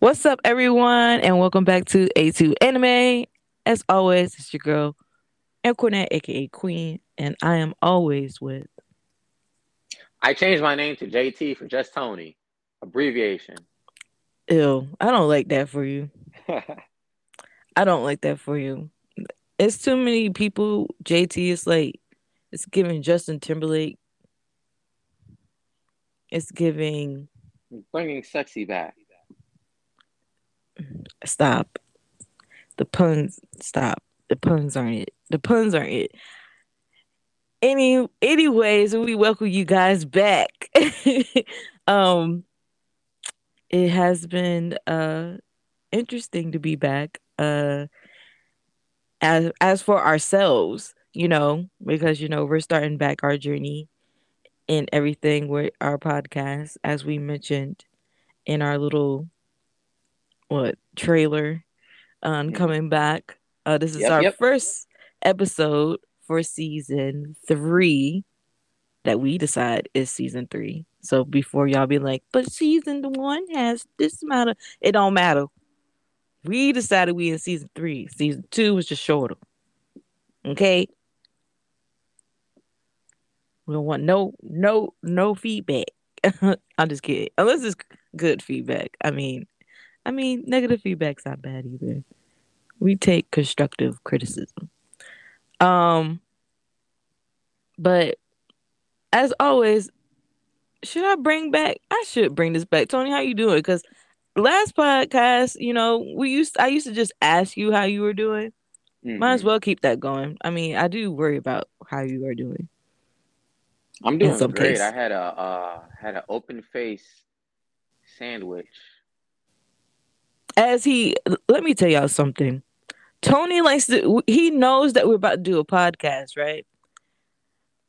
What's up, everyone, and welcome back to A2Anime. As always, it's your girl, Ann Cornette, aka Queen, and I am always with. I changed my name to JT for just Tony, abbreviation. Ew, I don't like that for you. I don't like that for you. It's too many people. JT is like, it's giving Justin Timberlake. It's giving. Bringing sexy back. Stop. The puns. Stop. The puns aren't it. The puns aren't it. Anyways, we welcome you guys back. It has been interesting to be back. As for ourselves, you know, because, you know, we're starting back our journey and everything with our podcast, as we mentioned in our little trailer coming back. This is our first episode for season 3 that we decide is season 3. So before y'all be like, but season 1 has this amount of, it don't matter. We decided we in season 3. Season 2 was just shorter. Okay? We don't want no feedback. I'm just kidding. Unless it's good feedback. I mean, negative feedback's not bad either. We take constructive criticism. But as always, I should bring this back. Tony, how you doing? Because last podcast, you know, I used to just ask you how you were doing. Mm-hmm. Might as well keep that going. I mean, I do worry about how you are doing. I'm doing great. Case. I had an open face sandwich. Let me tell y'all something. Tony he knows that we're about to do a podcast, right?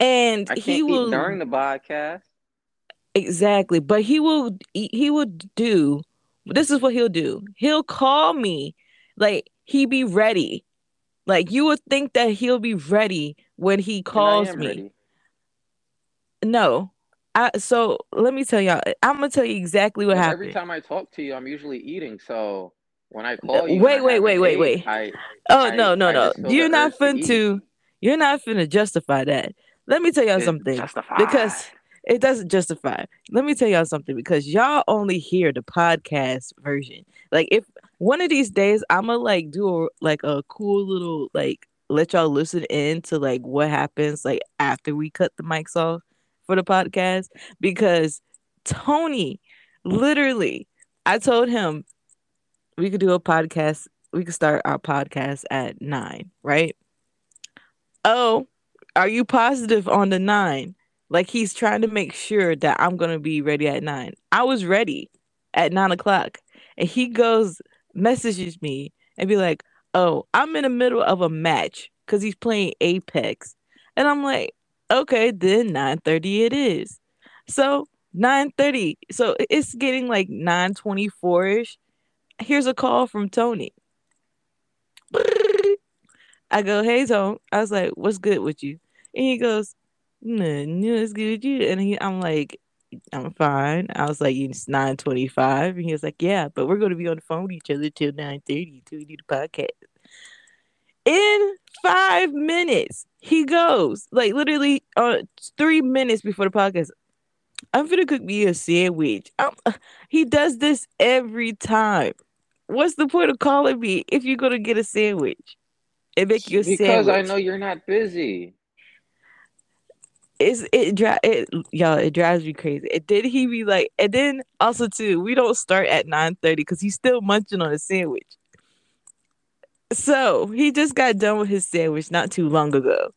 And I can't eat during the podcast. Exactly, but he will do. This is what he'll do. He'll call me, like he be ready. Like you would think that he'll be ready when he calls me. Ready. No, so let me tell y'all. I'm gonna tell you exactly what happened. Every time I talk to you, I'm usually eating. So when I call you, wait. No. You're not finna justify that. Let me tell y'all something. Justified. Because it doesn't justify. Let me tell y'all something, because y'all only hear the podcast version. Like, if one of these days I'm gonna like do a cool little like let y'all listen in to like what happens like after we cut the mics off for the podcast, because Tony, literally, I told him we could do a podcast. We could start our podcast at 9, right? Oh, are you positive on the 9? Like, he's trying to make sure that I'm going to be ready at 9. I was ready at 9 o'clock. And he messages me and be like, oh, I'm in the middle of a match because he's playing Apex. And I'm like, okay, then 9:30 it is. So 9:30. So it's getting like 9:24-ish. Here's a call from Tony. I go, hey, Tony. I was like, what's good with you? And he goes, it's good with you. And I'm like, I'm fine. I was like, it's 9:25. And he was like, yeah, but we're going to be on the phone with each other till 9:30 till we do the podcast. In 5 minutes, he goes, like literally 3 minutes before the podcast, I'm going to cook me a sandwich. He does this every time. What's the point of calling me if you're going to get a sandwich and make you a sandwich? Because I know you're not busy. It drives me crazy. And then he be like, and then also too, we don't start at 9:30 because he's still munching on a sandwich. So he just got done with his sandwich not too long ago.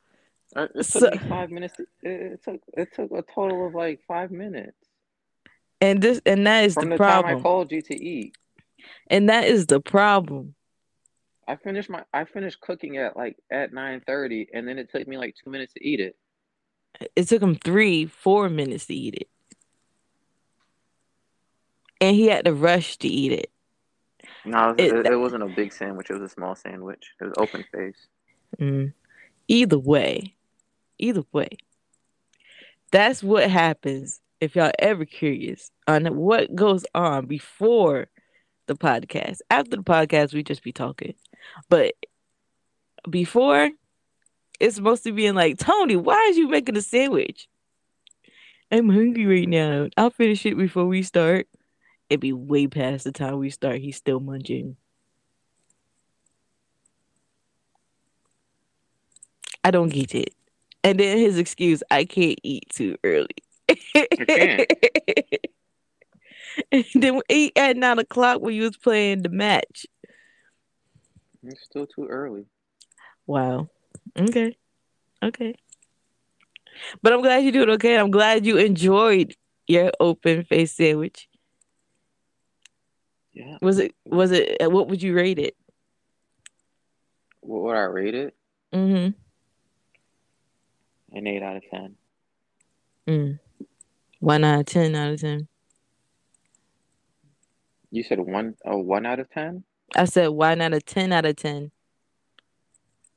It took me 5 minutes. It took a total of like 5 minutes. And that is the problem. Time I called you to eat. And that is the problem. I finished cooking at 9:30, and then it took me like 2 minutes to eat it. It took him 3-4 minutes to eat it. And he had to rush to eat it. No, it wasn't a big sandwich. It was a small sandwich. It was open face. Either way. That's what happens if y'all ever curious on what goes on before the podcast. After the podcast, we just be talking. But before, it's supposed to be in like, Tony, why is you making a sandwich? I'm hungry right now. I'll finish it before we start. It'd be way past the time we start. He's still munching. I don't get it. And then his excuse, I can't eat too early. I can't. And then we ate at 9 o'clock when you was playing the match. It's still too early. Wow. Okay. Okay. But I'm glad you did okay. I'm glad you enjoyed your open face sandwich. Yeah. Was it what would you rate it? What would I rate it? Mm-hmm. An 8 out of 10. Mm. 10 out of 10. You said 1 out of 10? I said 10 out of 10.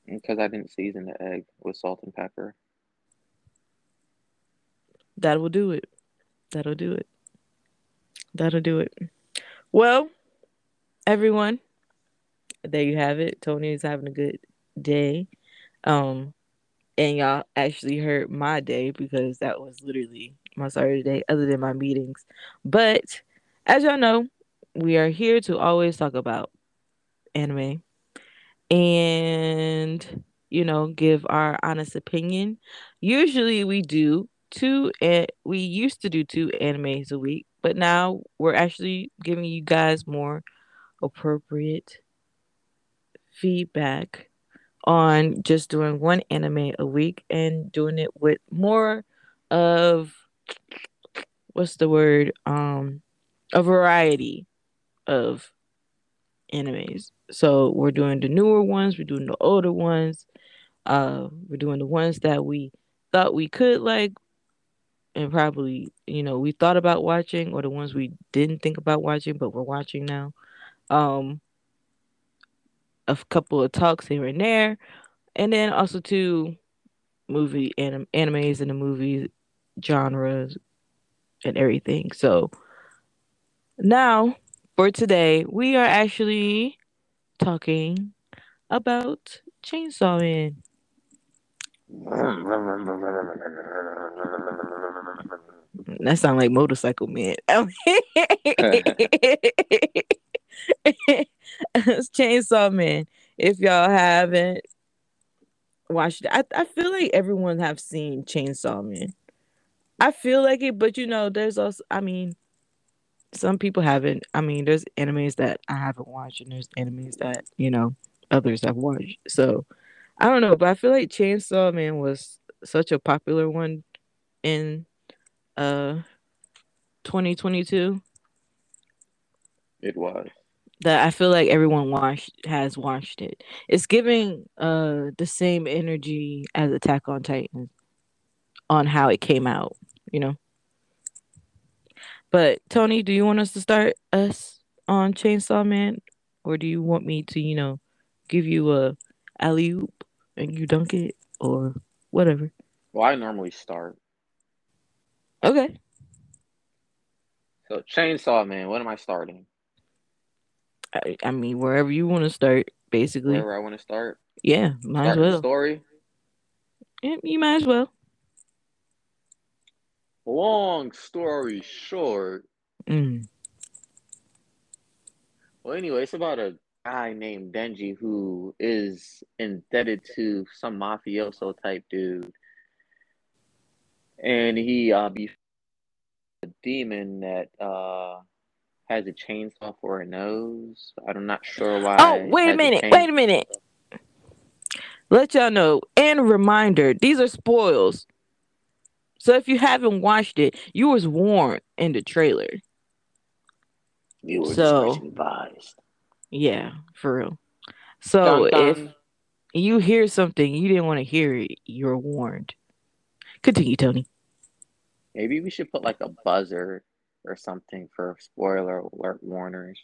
Because I didn't season the egg with salt and pepper. That'll do it. Well, everyone, there you have it. Tony is having a good day. And y'all actually heard my day because that was literally my Saturday day other than my meetings. But as y'all know, we are here to always talk about anime and, you know, give our honest opinion. Usually we do two animes a week, but now we're actually giving you guys more appropriate feedback on just doing one anime a week and doing it with more of a variety of animes. So we're doing the newer ones, we're doing the older ones, we're doing the ones that we thought we could like, and probably, you know, we thought about watching, or the ones we didn't think about watching, but we're watching now. A couple of talks here and there. And then also to movie animes and the movie genres and everything. So now for today, we are actually talking about Chainsaw Man. That sounds like Motorcycle Man. Chainsaw Man. If y'all haven't watched it, I feel like everyone have seen Chainsaw Man. I feel like it, but you know, there's also, I mean, some people haven't. I mean, there's animes that I haven't watched, and there's animes that, you know, others have watched. So I don't know, but I feel like Chainsaw Man was such a popular one in 2022. It was. That I feel like everyone has watched it. It's giving the same energy as Attack on Titan on how it came out, you know. But Tony, do you want us to start us on Chainsaw Man, or do you want me to, you know, give you a alley-oop and you dunk it or whatever? Well, I normally start. Okay. So Chainsaw Man, what am I starting? I mean, wherever you want to start, basically. Wherever I want to start? Yeah, might as well. The story? Yeah, you might as well. Long story short. Mm. Well, anyway, it's about a guy named Denji who is indebted to some mafioso type dude, and he be a demon that has a chainsaw for a nose. I'm not sure why. Oh, wait a minute. Let y'all know, and reminder, these are spoils. So if you haven't watched it, you was warned in the trailer. You were just advised. Yeah, for real. So if you hear something you didn't want to hear it, you're warned. Continue, Tony. Maybe we should put like a buzzer or something for spoiler alert warnings.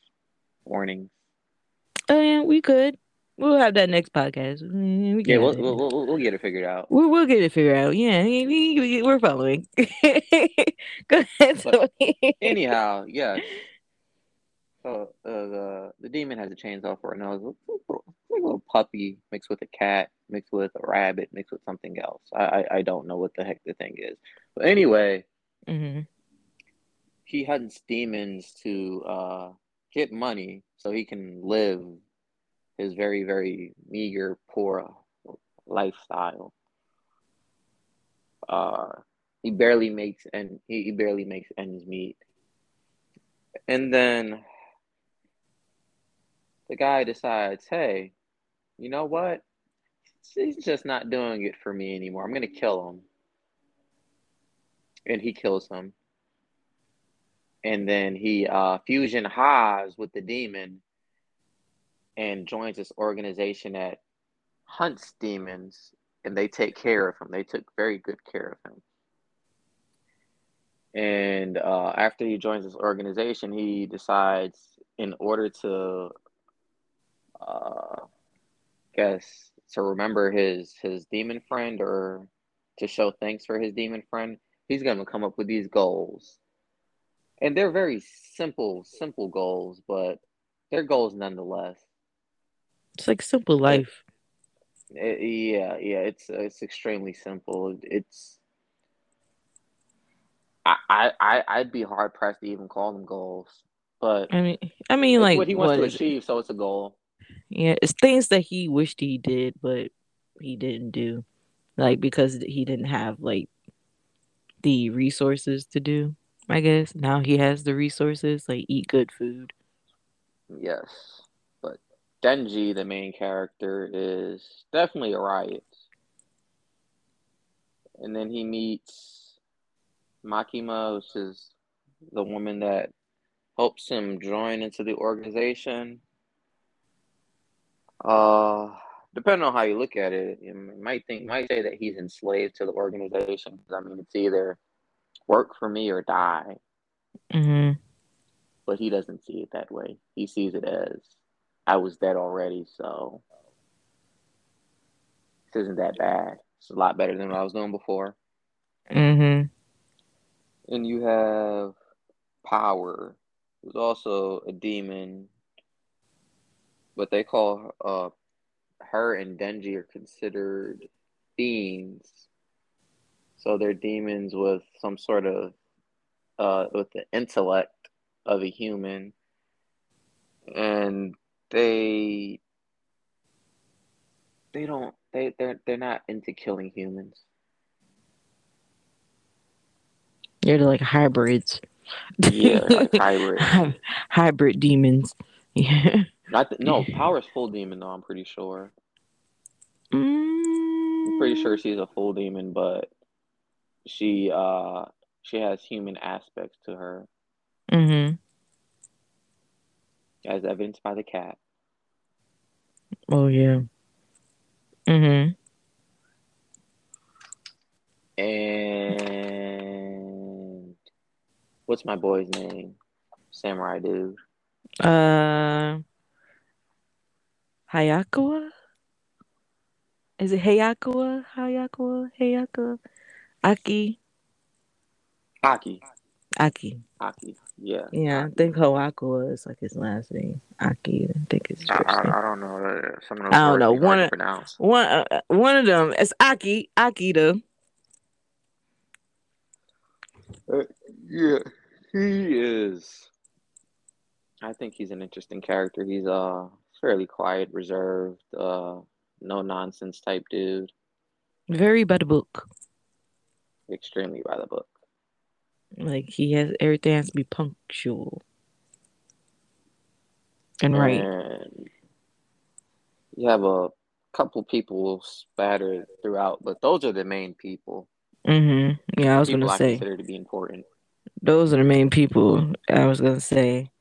Oh yeah, we could. We'll have that next podcast. We'll get it figured out. We'll get it figured out. Yeah, we're following. Go ahead. Anyhow, yeah. So the demon has a chainsaw for a nose. Like a little puppy mixed with a cat, mixed with a rabbit, mixed with something else. I don't know what the heck the thing is. But anyway, he hunts demons to get money so he can live his very, very meager, poor lifestyle. He barely makes ends meet. And then the guy decides, hey, you know what? He's just not doing it for me anymore. I'm going to kill him. And he kills him. And then he fusion hives with the demon and joins this organization that hunts demons, and they take care of him. They took very good care of him. And after he joins this organization, he decides, in order to, to remember his demon friend or to show thanks for his demon friend, he's going to come up with these goals. And they're very simple goals, but they're goals nonetheless. It's like simple life. It's extremely simple. It's I'd be hard pressed to even call them goals, but I mean, like what he wants to achieve, so it's a goal. Yeah, it's things that he wished he did, but he didn't do, like because he didn't have like the resources to do. I guess now he has the resources, like eat good food. Yes. Denji, the main character, is definitely a riot. And then he meets Makima, which is the woman that helps him join into the organization. Depending on how you look at it, you might say that he's enslaved to the organization. I mean, it's either work for me or die. Mm-hmm. But he doesn't see it that way. He sees it as, I was dead already, so this isn't that bad. It's a lot better than what I was doing before. Mm-hmm. And you have Power, who's also a demon, but they call her and Denji are considered fiends. So they're demons with some sort of with the intellect of a human, and they're not into killing humans. They're like hybrids. Yeah, like hybrids. Hybrid demons. Yeah. Power's full demon though, I'm pretty sure. I'm pretty sure she's a full demon, but she has human aspects to her. Mm-hmm. As evidenced by the cat. Oh, yeah. Mm-hmm. And what's my boy's name? Samurai dude. Hayakawa? Is it Hayakawa? Aki. Yeah. Yeah, I think Hayakawa is like his last name. Aki, I think it's first name. I don't know. One of them is Aki. Akita. Yeah, he is. I think he's an interesting character. He's a fairly quiet, reserved, no nonsense type dude. Very by the book. Extremely by the book. Like, he has everything has to be punctual and right. And you have a couple people spattered throughout, but those are the main people. Mm-hmm. Yeah, I was gonna say consider to be important. Those are the main people. I was gonna say,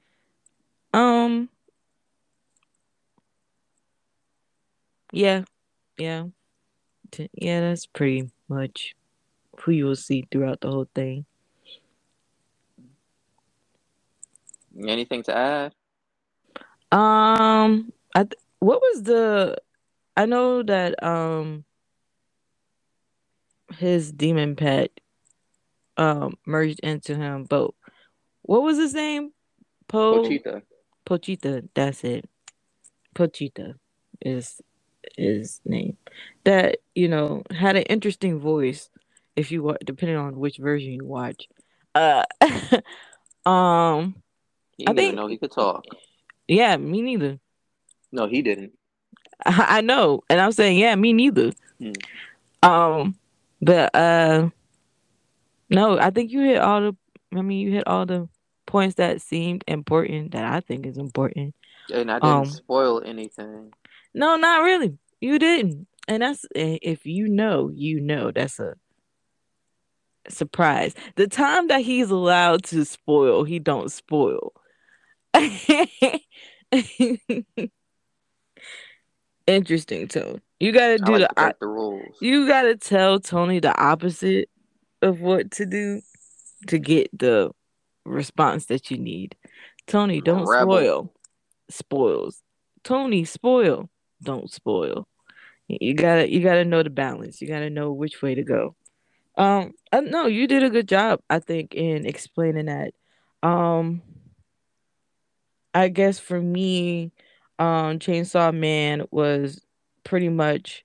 yeah. That's pretty much who you will see throughout the whole thing. Anything to add? I What was the? I know that his demon pet merged into him, but what was his name? Pochita. Pochita. That's it. Pochita is his name. That, you know, had an interesting voice. If you depending on which version you watch, he I didn't know he could talk. Yeah, me neither. No, he didn't. I know, and I'm saying, yeah, me neither. But no, I think you hit all the. I mean, you hit all the points that seemed important that I think is important. And I didn't spoil anything. No, not really. You didn't, and that's if you know, you know, that's a surprise. The time that he's allowed to spoil, he don't spoil. Interesting, Tony. You gotta do like the rules. You gotta tell Tony the opposite of what to do to get the response that you need. Tony, don't spoil. Spoils. Tony, spoil. Don't spoil. You gotta know the balance. You gotta know which way to go. No, you did a good job, I think, in explaining that. I guess for me, Chainsaw Man was pretty much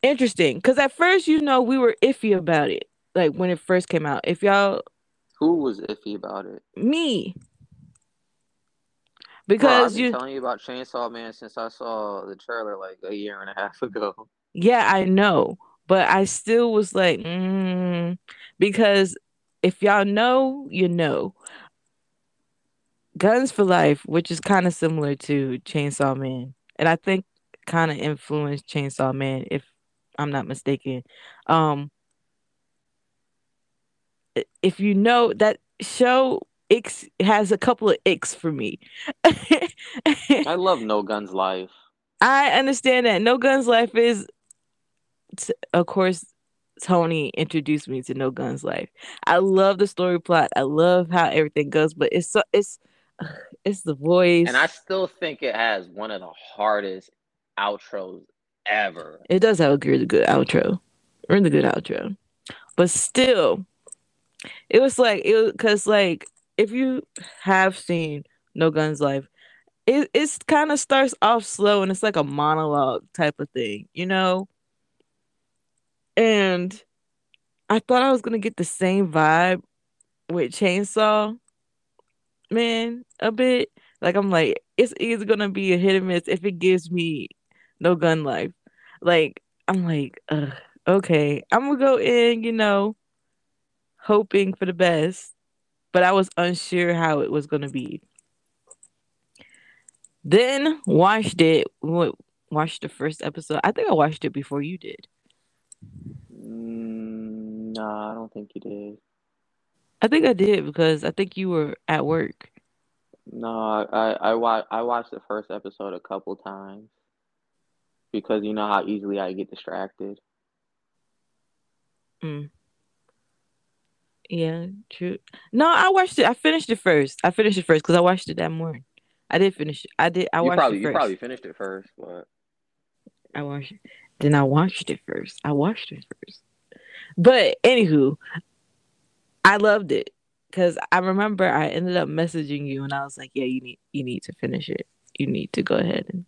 interesting because at first, you know, we were iffy about it. Like when it first came out, if y'all, who was iffy about it? Me, because I've been telling you about Chainsaw Man since I saw the trailer like a year and a half ago. Yeah, I know. But I still was like, because if y'all know, you know. Guns for Life, which is kind of similar to Chainsaw Man, and I think kind of influenced Chainsaw Man, if I'm not mistaken. If you know that show, Icks has a couple of icks for me. I love No Guns Life. I understand that. No Guns Life is... Of course, Tony introduced me to No Guns Life. I love the story plot. I love how everything goes, but it's the voice. And I still think it has one of the hardest outros ever. It does have a really good outro. Really good outro. But still, it was like, because like, if you have seen No Guns Life, it's kind of starts off slow and it's like a monologue type of thing, you know? And I thought I was going to get the same vibe with Chainsaw Man a bit. Like, I'm like, it's either going to be a hit or miss if it gives me No Gun Life. Like, I'm like, ugh, okay. I'm going to go in, you know, hoping for the best. But I was unsure how it was going to be. Then watched the first episode. I think I watched it before you did. No, I don't think you did. I think I did because I think you were at work. No, I watched the first episode a couple times because you know how easily I get distracted. Yeah, true. No, I watched it. I finished it first because I watched it that morning. I did finish it. I did. I watched it first. You probably finished it first, but I watched it. Then I watched it first. But anywho, I loved it because I remember I ended up messaging you and I was like, yeah, you need to finish it. You need to go ahead and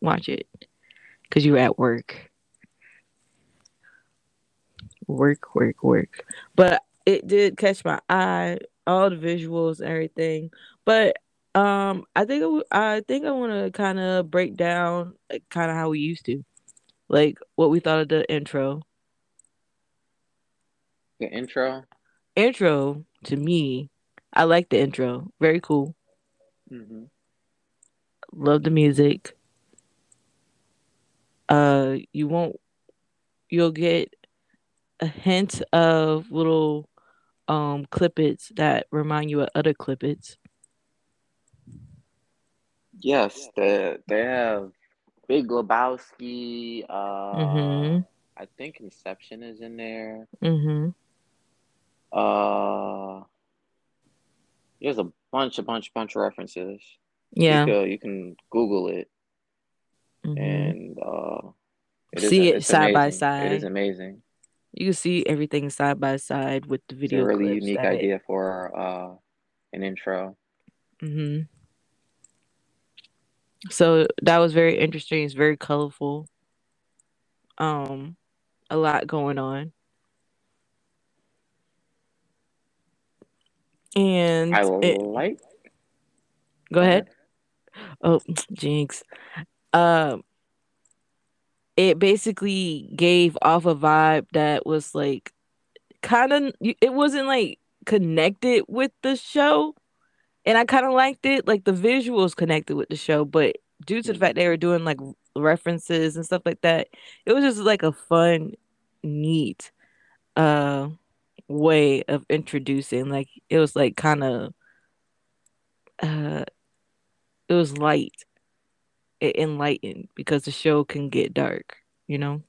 watch it because you were at work. Work. But it did catch my eye, all the visuals and everything. But I think I want to kind of break down like, kind of how we used to, like what we thought of the intro. The intro? Intro, to me, I like the intro. Very cool. Mm-hmm. Love the music. You'll get a hint of little clippets that remind you of other clippets. Yes, they have Big Lebowski. Mm-hmm. I think Inception is in there. Mm-hmm. There's a bunch of references. Yeah. You can Google it. Mm-hmm. And it side amazing. By side. It is amazing. You can see everything side by side with the video. It's a really unique idea for an intro. Mm-hmm. So that was very interesting. It's very colorful. A lot going on. And go ahead. Oh, jinx. It basically gave off a vibe that was like kind of, it wasn't like connected with the show. And I kind of liked it. Like the visuals connected with the show, but due to the fact they were doing like references and stuff like that, it was just like a fun, neat way of introducing. Like it was like kind of it was light. It enlightened because the show can get dark, you know?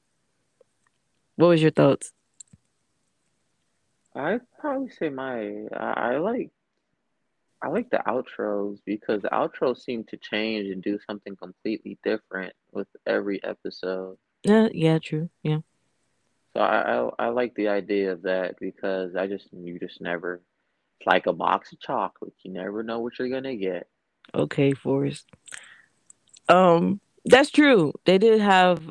What was your thoughts? I'd probably say I like the outros because the outros seem to change and do something completely different with every episode. Yeah, true. Yeah. So I like the idea of that because you just never, it's like a box of chocolate. You never know what you're gonna get. Okay, Forrest. That's true. They did have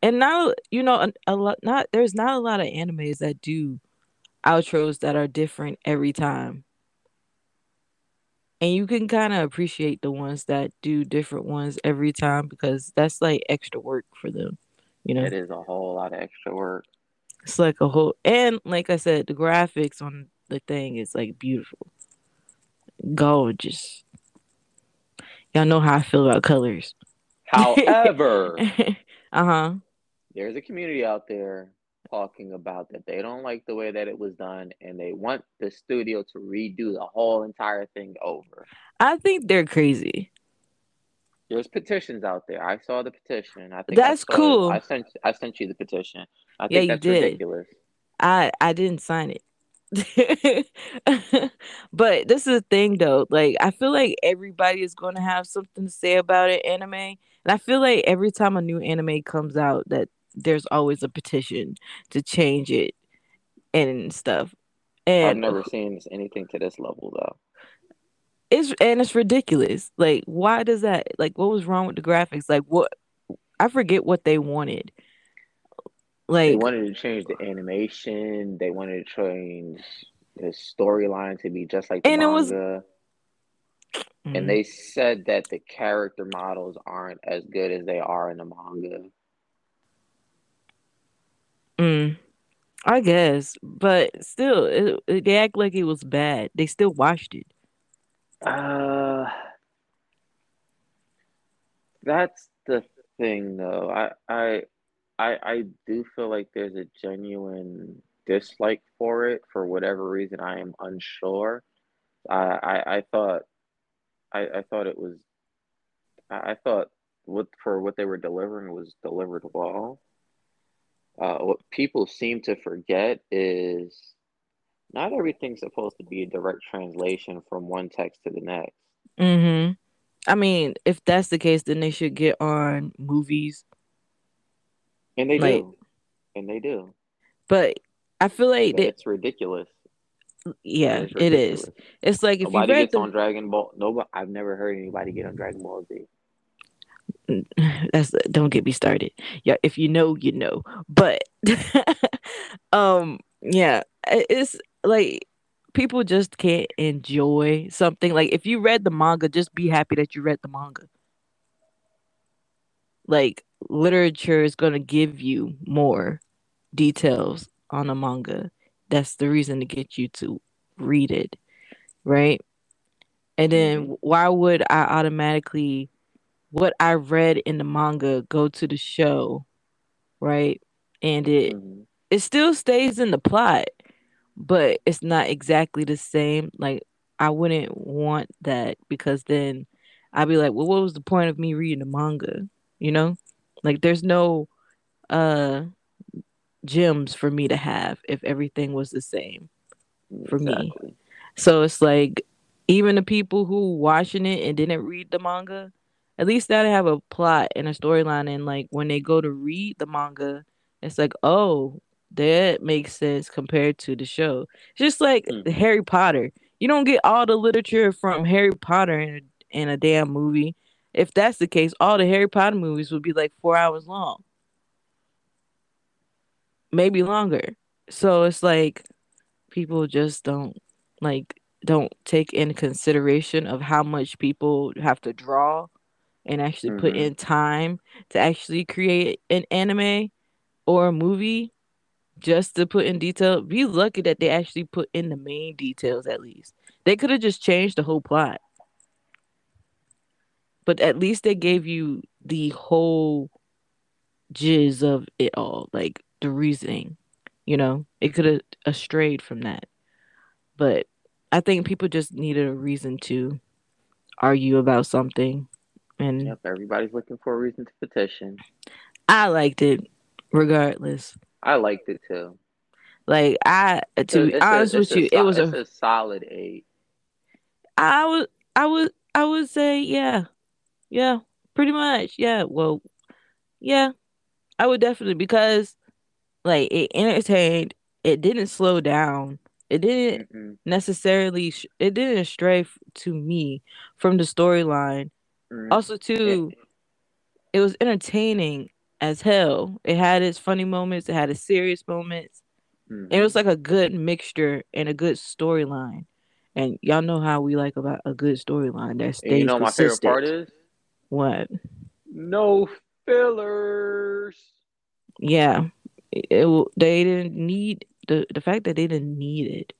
and now there's not a lot of animes that do outros that are different every time. And you can kind of appreciate the ones that do different ones every time because that's like extra work for them, you know. It is a whole lot of extra work. It's like a whole, and like I said, the graphics on the thing is like beautiful, gorgeous. Y'all know how I feel about colors. However, there's a community out there talking about that they don't like the way that it was done and they want the studio to redo the whole entire thing over. I think they're crazy. There's petitions out there. I saw the petition. I think that's cool. I sent you the petition. I think that's ridiculous. I didn't sign it. But this is the thing though, like I feel like everybody is going to have something to say about it, anime, and I feel like every time a new anime comes out that there's always a petition to change it and stuff. And I've never seen anything to this level though. It's ridiculous. Like why does that, like what was wrong with the graphics? Like what, I forget what they wanted. Like, they wanted to change the animation. They wanted to change the storyline to be just like the manga. And they said that the character models aren't as good as they are in the manga. I guess. But still, they act like it was bad. They still watched it. That's the thing, though. I do feel like there's a genuine dislike for it for whatever reason. I am unsure. I thought what they were delivering was delivered well. What people seem to forget is not everything's supposed to be a direct translation from one text to the next. Mm-hmm. I mean, if that's the case, then they should get on movies. And they do. And they do. But I feel like it's ridiculous. Yeah, it is. It's like if nobody gets on Dragon Ball. Nobody. I've never heard anybody get on Dragon Ball Z. Don't get me started. Yeah, if you know, you know. But yeah, it's like people just can't enjoy something. Like if you read the manga, just be happy that you read the manga. Like literature is going to give you more details on a manga. That's the reason to get you to read it, right? And then why would I automatically, what I read in the manga, go to the show, right? And it still stays in the plot, but it's not exactly the same. Like I wouldn't want that because then I'd be like, well, what was the point of me reading the manga? You know? Like, there's no gems for me to have if everything was the same for me. So it's like, even the people who watching it and didn't read the manga, at least that have a plot and a storyline. And like when they go to read the manga, it's like, oh, that makes sense compared to the show. Just like Harry Potter, you don't get all the literature from Harry Potter in a damn movie. If that's the case, all the Harry Potter movies would be like 4 hours long, maybe longer. So it's like people just don't take into consideration of how much people have to draw and actually put in time to actually create an anime or a movie just to put in detail. Be lucky that they actually put in the main details at least. They could have just changed the whole plot. But at least they gave you the whole jizz of it all, like the reasoning, you know? It could have strayed from that. But I think people just needed a reason to argue about something. And yep, everybody's looking for a reason to petition. I liked it regardless. I liked it too. Like, to be honest with you, it was a solid 8. I would say, yeah. Yeah, pretty much. Yeah, well, yeah, I would definitely, because like it entertained, it didn't slow down, it didn't necessarily, it didn't stray to me from the storyline. Also, too, it was entertaining as hell. It had its funny moments, it had its serious moments. It was like a good mixture and a good storyline. And y'all know how we like about a good storyline that stays consistent. You know what my favorite part is? What? No fillers. Yeah. They didn't need... The fact that they didn't need it.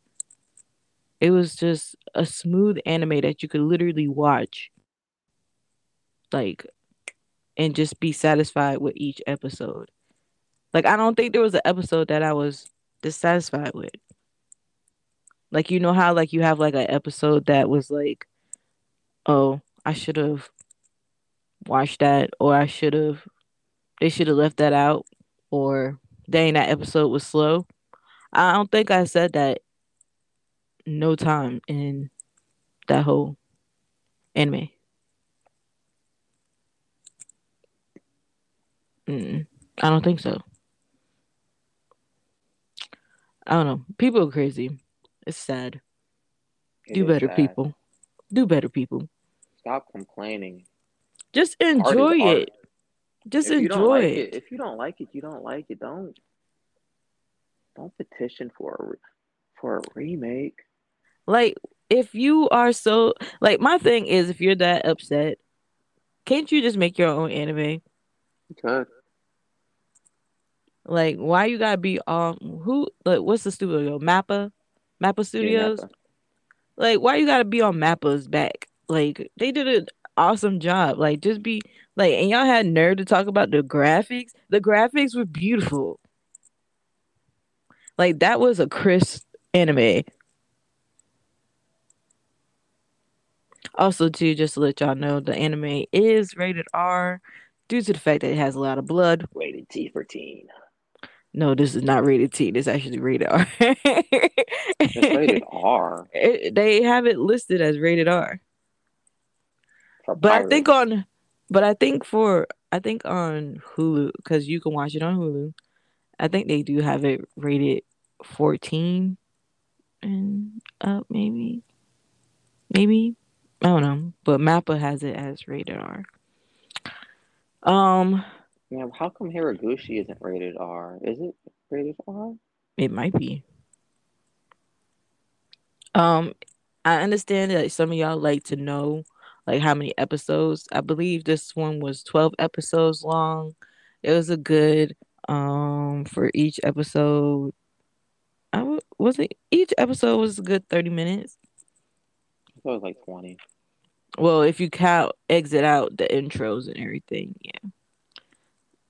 It was just a smooth anime that you could literally watch. Like, and just be satisfied with each episode. Like, I don't think there was an episode that I was dissatisfied with. Like, you know how, like, you have, like, an episode that was, like, oh, I should have watched that, or I should have, they should have left that out, or dang, that episode was slow. I don't think I said that no time in that whole anime. I don't think so. I don't know. People are crazy. It's sad. Do better, people. Stop complaining. Just enjoy it. Just enjoy it. If you don't like it, you don't like it. Don't petition for a remake. Like, if you are so... Like, my thing is, if you're that upset, can't you just make your own anime? You could. Like, why you gotta be on... Who? Like, what's the studio? MAPPA Studios? Yeah, MAPPA. Like, why you gotta be on MAPPA's back? Like, they did an awesome job. Like, just be... Like, and y'all had nerve to talk about the graphics. The graphics were beautiful. Like, that was a crisp anime. Also, too, just to let y'all know, the anime is rated R due to the fact that it has a lot of blood. Rated T for teen. No, this is not rated T. This is actually rated R. It's rated R. They have it listed as rated R. But I think on Hulu, because you can watch it on Hulu, I think they do have it rated 14 and up, maybe I don't know. But MAPPA has it as rated R. Yeah, how come Hiraguchi isn't rated R? Is it rated R? It might be. I understand that some of y'all like to know like how many episodes. I believe this one was 12 episodes long. It was a good for each episode. Each episode was a good 30 minutes. I thought it was like 20. Well, if you count exit out the intros and everything, yeah.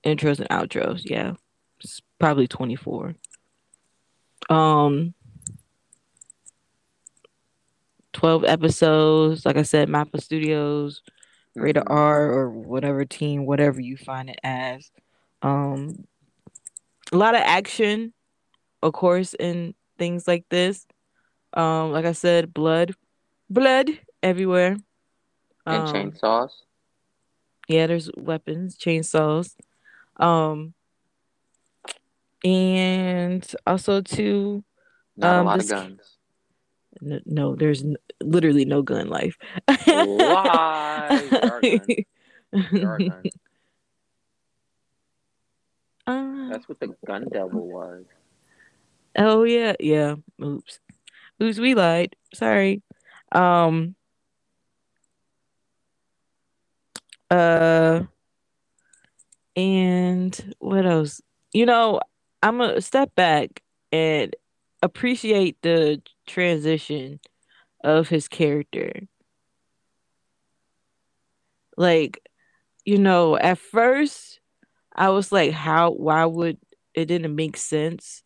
Intros and outros, yeah. It's probably 24. 12 episodes. Like I said, MAPPA Studios, rated R or whatever team, whatever you find it as. A lot of action, of course, in things like this. Like I said, blood. blood everywhere. And chainsaws. Yeah, there's weapons, chainsaws. And also too... Not a lot of guns. No, there's literally no gun life. Why? There are guns. That's what the gun devil was. Oh, yeah. Yeah. Oops, we lied. Sorry. And what else? You know, I'm going to step back and appreciate the transition of his character. Like, you know, at first I was like, why would it didn't make sense?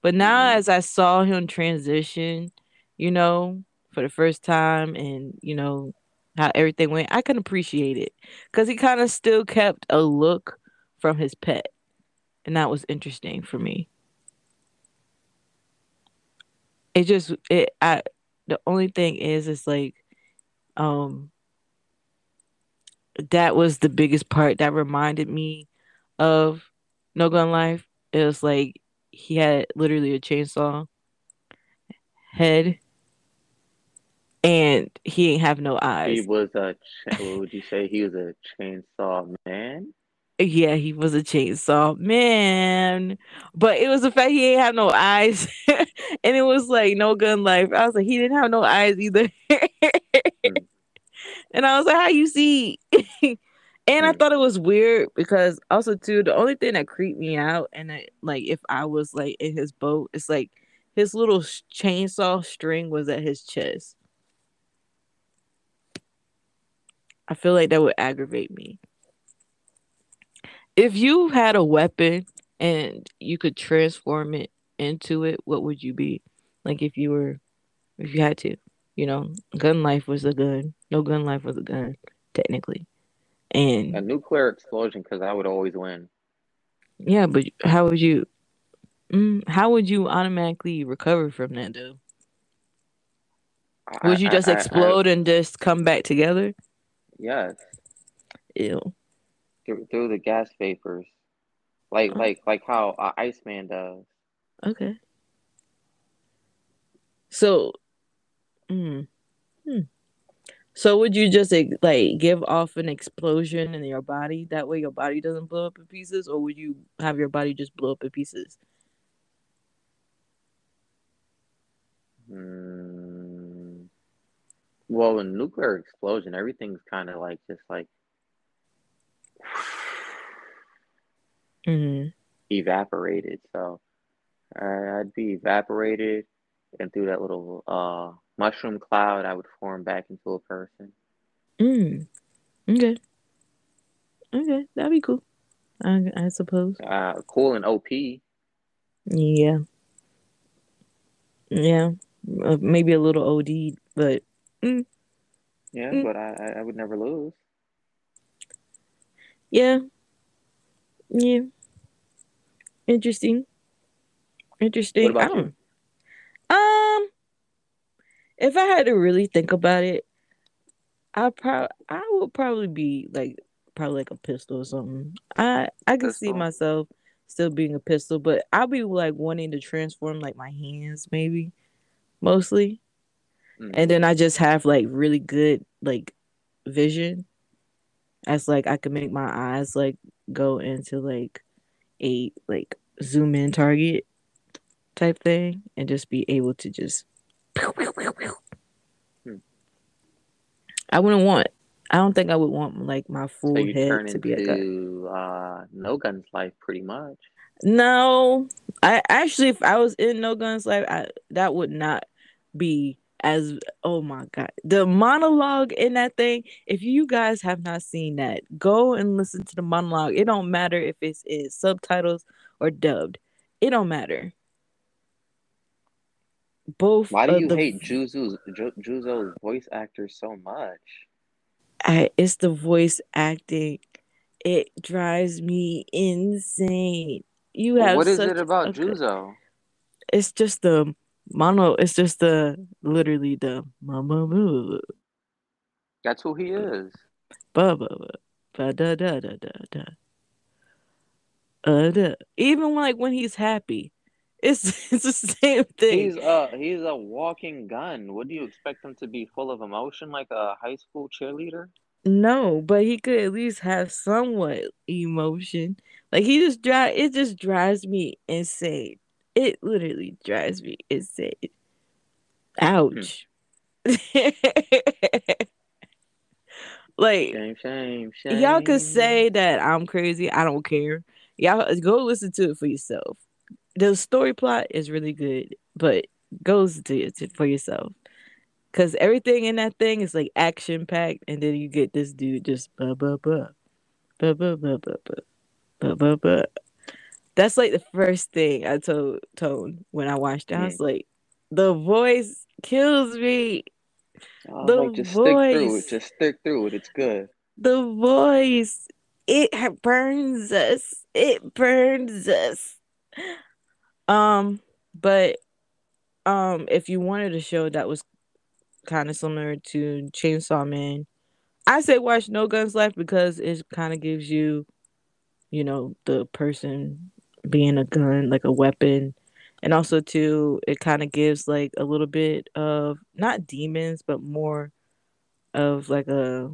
But now as I saw him transition, you know, for the first time and, you know, how everything went, I can appreciate it. Because he kind of still kept a look from his pet. And that was interesting for me. The only thing is like, that was the biggest part that reminded me of No Gun Life. It was like, he had literally a chainsaw head and he ain't have no eyes. He was what would you say? He was a chainsaw man? Yeah, he was a chainsaw man. But it was the fact he ain't have no eyes. And it was like No Gun Life. I was like, he didn't have no eyes either. And I was like, how you see? And I thought it was weird because also too, the only thing that creeped me out and if I was like in his boat, it's like his little chainsaw string was at his chest. I feel like that would aggravate me. If you had a weapon and you could transform it into it, what would you be? Like if you had to, you know, gun life was a gun. No gun life was a gun, technically. And a nuclear explosion, because I would always win. Yeah, but how would you automatically recover from that, though? Would you just explode and just come back together? Yes. Ew. Through the gas vapors, like how Iceman does. Okay. So. So would you just like give off an explosion in your body? That way your body doesn't blow up in pieces? Or would you have your body just blow up in pieces? Well, in nuclear explosion, everything's kind of like just like evaporated. So I'd be evaporated, and through that little mushroom cloud, I would form back into a person. Okay, that'd be cool. I suppose. Cool and OP. Yeah. Maybe a little OD, but. But I would never lose. Yeah. Interesting. What about you? If I had to really think about it, I would probably be like a pistol or something. I could see myself still being a pistol, but I'll be like wanting to transform like my hands maybe, mostly, and then I just have like really good like vision, as like I can make my eyes like go into like a like zoom in target type thing, and just be able to just. I don't think I would want like my full head to be a gun. No Guns Life, pretty much. No, I actually, if I was in No Guns Life, that would not be as. Oh my god, the monologue in that thing! If you guys have not seen that, go and listen to the monologue. It don't matter if it's in subtitles or dubbed. It don't matter. Both. Why do you hate Juzo's voice actor so much? It's the voice acting. It drives me insane. What is it about Juzo? It's just the Mono is just literally the mama boo. That's who he is. Ba ba ba ba da da da da da. Even like when he's happy, it's the same thing. He's a walking gun. What do you expect him to be, full of emotion like a high school cheerleader? No, but he could at least have somewhat emotion. Like it just drives me insane. It literally drives me insane. Ouch. Like shame. Y'all could say that I'm crazy. I don't care. Y'all go listen to it for yourself. The story plot is really good, but go listen to it for yourself. Because everything in that thing is like action-packed, and then you get this dude just ba-ba-ba. Ba-ba-ba-ba-ba. Ba-ba-ba. That's like the first thing I told Tone when I watched it. I was like, the voice kills me. Oh, the like, just voice. Stick through it. Just stick through it. It's good. The voice. It burns us. It burns us. But if you wanted a show that was kind of similar to Chainsaw Man, I say watch No Guns Life, because it kind of gives you, you know, the person being a gun, like a weapon. And also, too, it kind of gives like a little bit of not demons, but more of like a,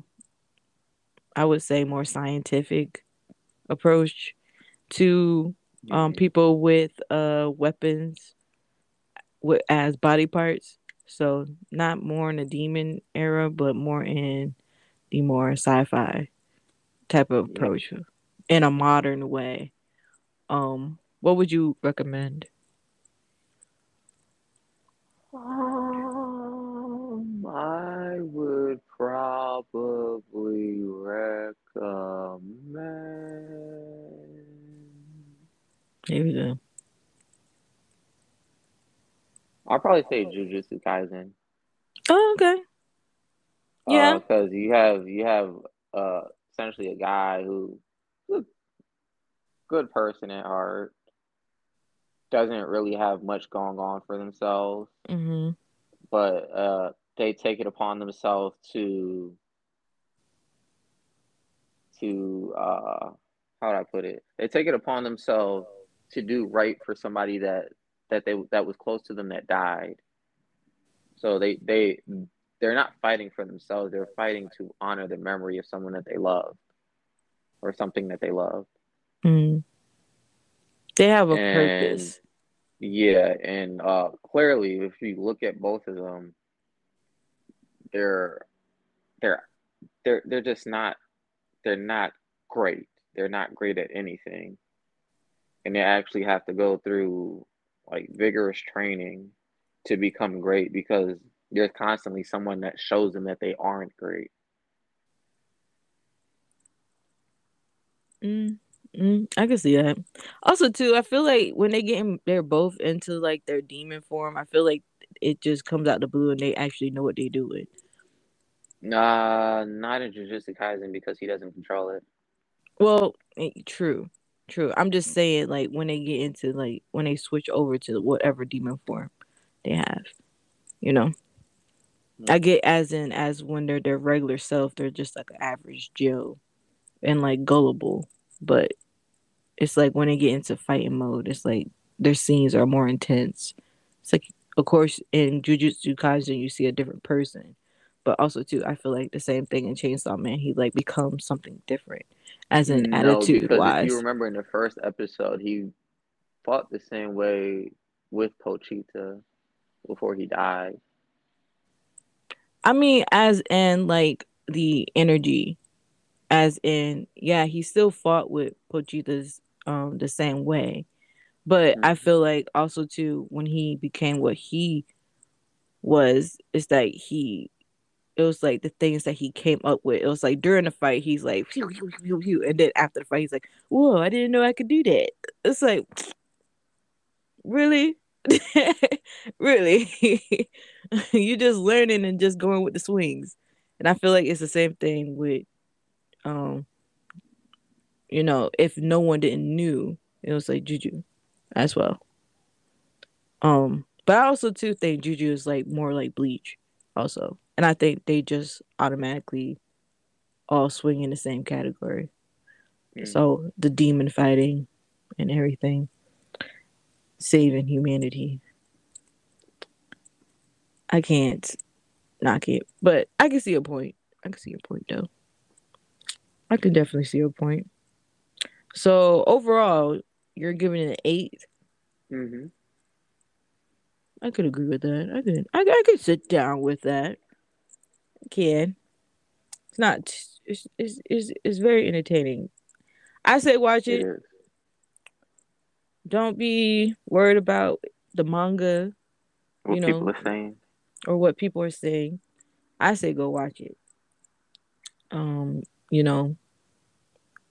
I would say, more scientific approach to people with weapons as body parts. So not more in the demon era, but more in the more sci-fi type of approach in a modern way. What would you recommend? I would probably recommend... Here we go. I'll probably say Jujutsu Kaisen. Oh, okay. Yeah. Because you have essentially a guy who's a good person at heart, doesn't really have much going on for themselves, but they take it upon themselves to how would I put it? They take it upon themselves to do right for somebody that was close to them that died. So they're not fighting for themselves. They're fighting to honor the memory of someone that they loved, or something that they loved. Mm. They have a purpose. Yeah, and clearly, if you look at both of them, they're just not. They're not great. They're not great at anything, and they actually have to go through like vigorous training to become great, because there's constantly someone that shows them that they aren't great. I can see that. Also, too, I feel like when they're both into like their demon form, I feel like it just comes out the blue and they actually know what they're doing. Nah, not in Jujutsu Kaisen, because he doesn't control it. Well, true. I'm just saying, like, when they get into, like, when they switch over to whatever demon form they have, you know? I get as when they're their regular self, they're just like an average Joe and, like, gullible. But it's like when they get into fighting mode, it's like their scenes are more intense. It's like, of course, in Jujutsu Kaisen, you see a different person. But also, too, I feel like the same thing in Chainsaw Man. He, like, becomes something different as an attitude-wise. If you remember in the first episode, he fought the same way with Pochita before he died. I mean, as in, like, the energy. As in, yeah, he still fought with Pochita's the same way. But I feel like also, too, when he became what he was, it's like it was like the things that he came up with. It was like during the fight, he's like, pew, pew, pew, pew. And then after the fight, he's like, whoa, I didn't know I could do that. It's like, really? Really? You're just learning and just going with the swings. And I feel like it's the same thing with, you know, if no one didn't knew, it was like Juju as well. But I also too think Jujutsu is like more like Bleach also. And I think they just automatically all swing in the same category. Mm. So the demon fighting and everything. Saving humanity. I can't knock it. But I can see your point. I can see your point though. I can definitely see your point. So overall, you're giving it an 8. Mm-hmm. I could agree with that. I could sit down with that. I can. It's not. It's very entertaining. I say watch it. Don't be worried about the manga. What people are saying, or what people are saying. I say go watch it.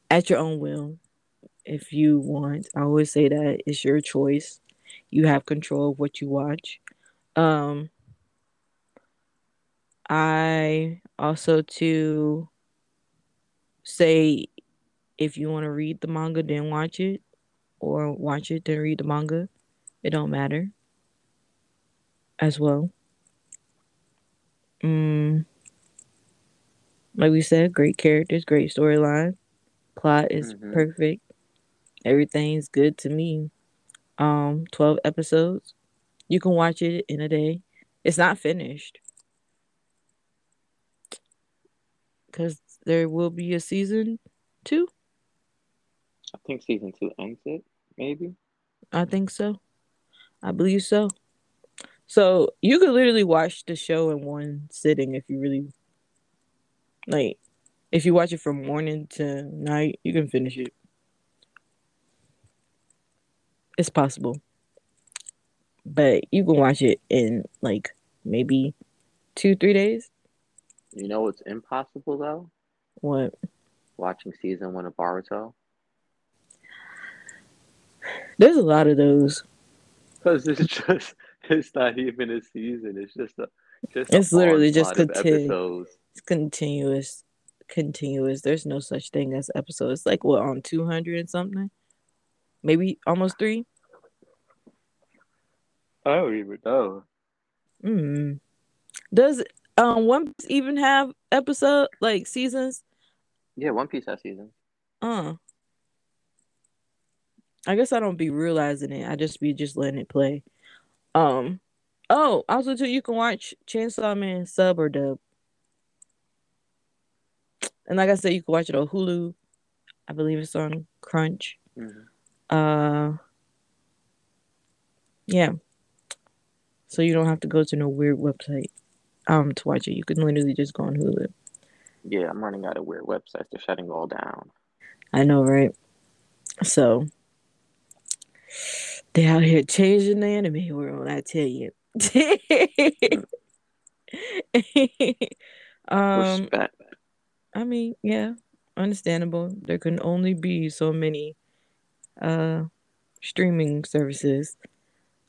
At your own will. If you want, I always say that it's your choice. You have control of what you watch. I also to say if you want to read the manga, then watch it, or watch it, then read the manga. It don't matter. As well. Like we said, great characters, great storyline. Plot is perfect. Everything's good to me. 12 episodes. You can watch it in a day. It's not finished. Because there will be a season 2. I think season 2 ends it, maybe. I think so. I believe so. So you could literally watch the show in one sitting if you really, like, if you watch it from morning to night, you can finish it. It's possible. But you can watch it in, like, maybe 2-3 days. You know what's impossible, though? What? Watching season 1 of Boruto. There's a lot of those. Because it's not even a season. It's just it's literally just continuous. It's continuous. There's no such thing as episodes. It's like, what, on 200 and something? Maybe almost 3? I don't even know. Does One Piece even have episode, like, seasons? Yeah, One Piece has seasons. I guess I don't be realizing it. I just be letting it play. Also too, you can watch Chainsaw Man sub or dub. And like I said, you can watch it on Hulu. I believe it's on Crunch. Yeah. So you don't have to go to no weird website to watch it. You can literally just go on Hulu. Yeah, I'm running out of weird websites. They're shutting all down. I know, right? So they out here changing the anime world, I tell you. Respect. I mean, yeah, understandable. There can only be so many streaming services.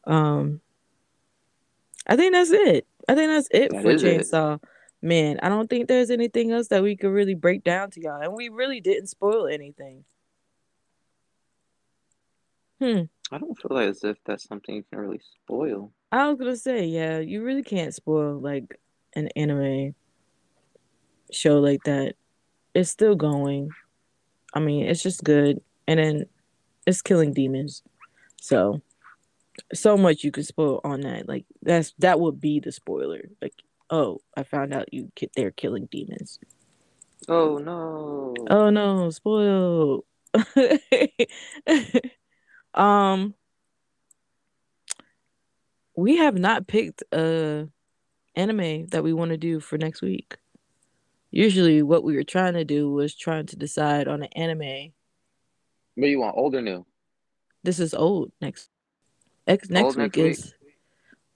I think that's it. For Chainsaw Man. I don't think there's anything else that we could really break down to y'all, and we really didn't spoil anything. I don't feel like as if that's something you can really spoil. I was gonna say, yeah, you really can't spoil like an anime show like that. It's still going. I mean, it's just good, and then it's killing demons. So much you could spoil on that. Like that would be the spoiler. Like, oh, I found out they're killing demons. Oh no! Oh no! Spoil. We have not picked an anime that we want to do for next week. Usually what we were trying to do was trying to decide on an anime. What you want, old or new? This is old. Next week is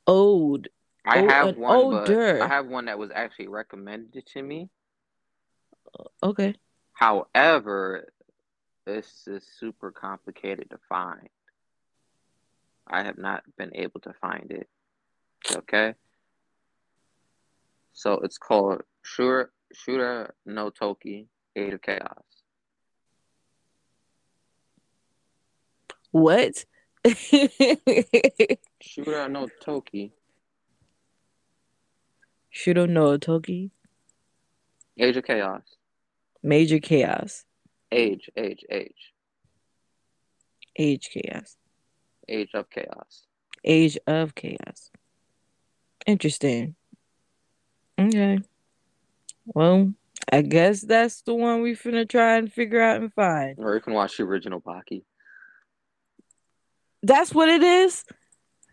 old. I have one that was actually recommended to me. Okay. However, this is super complicated to find. I have not been able to find it. Okay? So it's called Shure no Toki, Age of Chaos. What? Shure no Toki. Shure no Toki. Age of Chaos. Major Chaos. Age. Age Chaos. Age of Chaos. Interesting. Okay. Well, I guess that's the one we finna try and figure out and find. Or you can watch the original Baki. That's what it is?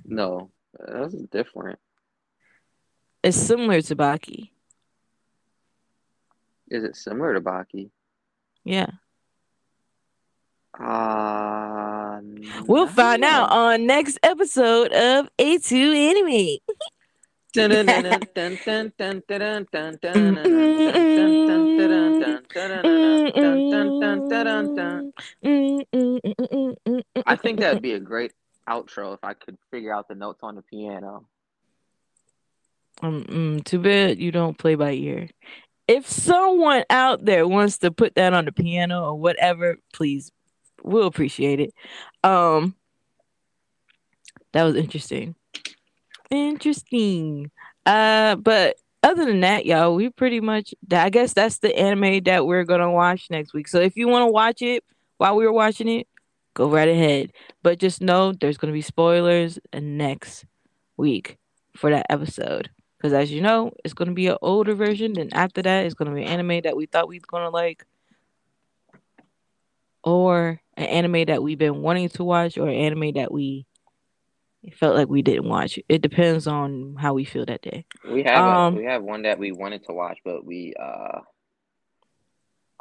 No. That's different. It's similar to Baki. Is it similar to Baki? Yeah. We'll find out on next episode of A2 Anime. I think that'd be a great outro if I could figure out the notes on the piano. Too bad you don't play by ear. If someone out there wants to put that on the piano or whatever, please, we'll appreciate it. That was interesting. But other than that, y'all, we pretty much, I guess that's the anime that we're going to watch next week. So if you want to watch it while we were watching it, go right ahead. But just know there's going to be spoilers next week for that episode. Because as you know, it's going to be an older version. Then after that, it's going to be an anime that we thought we was going to like. Or an anime that we've been wanting to watch. Or an anime that we felt like we didn't watch. It depends on how we feel that day. We have we have one that we wanted to watch. But we... I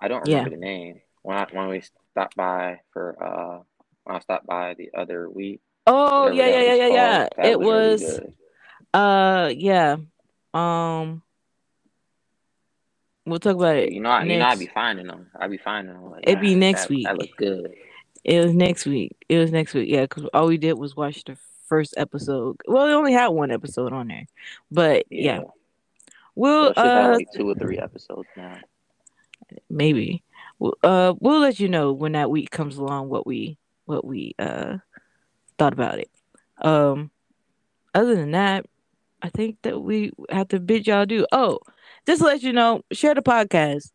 don't remember the name. When we stopped by for... when I stopped by the other week. Oh, yeah. It was... Really we'll talk about it. You know, I'd be finding them. Like, it'd be next week. That looked good. It was next week. Yeah, because all we did was watch the first episode. Well, we only had one episode on there, but yeah, we'll so have like 2 or 3 episodes now. Maybe. We'll let you know when that week comes along what we thought about it. Other than that, I think that we have to bid y'all do. Oh, just to let you know, share the podcast.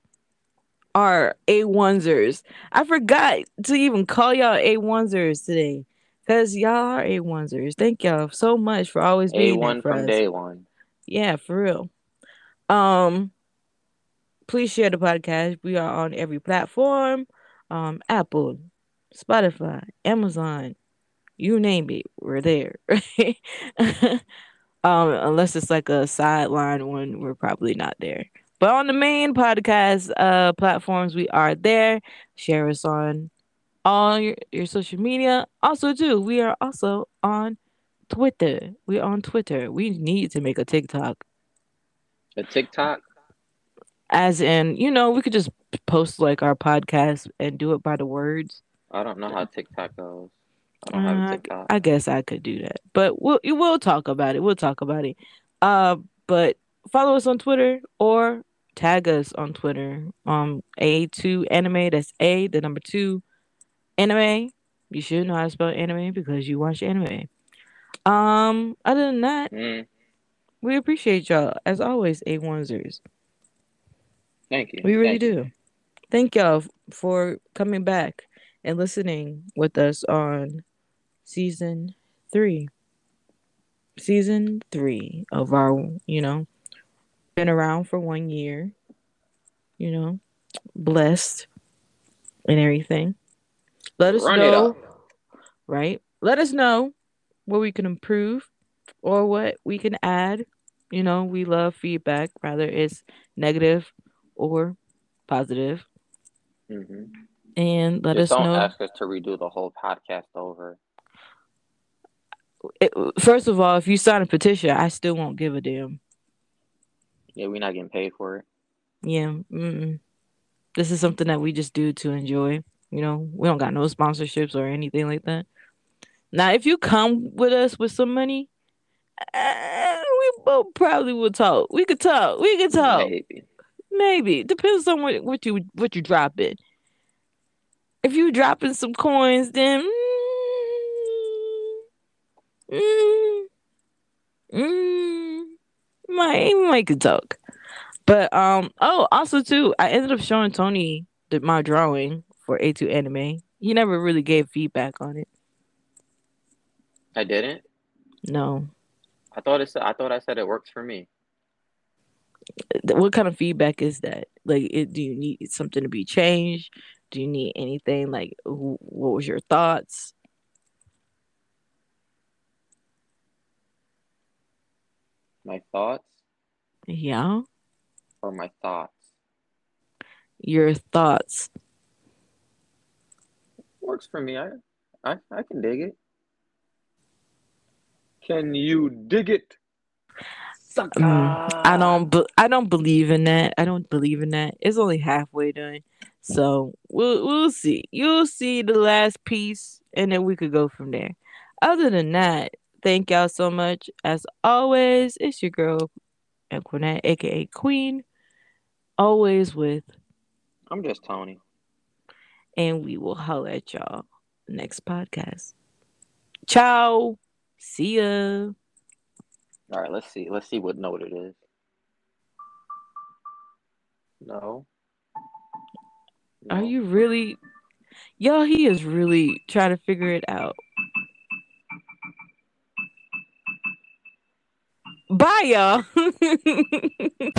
Our A1zers. I forgot to even call y'all A1zers today. Because y'all are A1zers. Thank y'all so much for always being A1 from us. Day one. Yeah, for real. Please share the podcast. We are on every platform. Apple, Spotify, Amazon. You name it. We're there. Right? Unless it's like a sideline one, we're probably not there. But on the main podcast platforms, we are there. Share us on all your social media. Also, too, we are also on Twitter. We're on Twitter. We need to make a TikTok. A TikTok? As in, you know, we could just post like our podcast and do it by the words. I don't know how TikTok goes. I guess I could do that, but we'll talk about it. But follow us on Twitter or tag us on Twitter. A2Anime. That's A, the number 2, anime. You should know how to spell anime because you watch anime. Other than that, we appreciate y'all as always, A1zers. Thank you. We really do. Thank y'all for coming back and listening with us on season 3 of our, been around for 1 year, blessed and everything. Let us know what we can improve or what we can add. We love feedback, whether it's negative or positive. And don't ask us to redo the whole podcast over. First of all, if you sign a petition, I still won't give a damn. Yeah, we're not getting paid for it. Yeah. This is something that we just do to enjoy. We don't got no sponsorships or anything like that. Now, if you come with us with some money, we both probably will talk. We could talk. Maybe. Depends on what you drop in. If you dropping some coins, then I could talk. But also too, I ended up showing Tony my drawing for A2 Anime. He never really gave feedback on it. I didn't? No. I thought I said it works for me. What kind of feedback is that? Like, do you need something to be changed? Do you need anything? Like, what was your thoughts? My thoughts? Yeah. Or my thoughts? Your thoughts. Works for me. I can dig it. Can you dig it? I don't believe in that. I don't believe in that. It's only halfway done, so we'll see. You'll see the last piece, and then we could go from there. Other than that, thank y'all so much. As always, it's your girl, Ann Cornette, aka Queen. Always with. I'm just Tony. And we will holler at y'all next podcast. Ciao. See ya. All right, let's see. Let's see what note it is. No. Are you really? Yo, he is really trying to figure it out. Bye, y'all.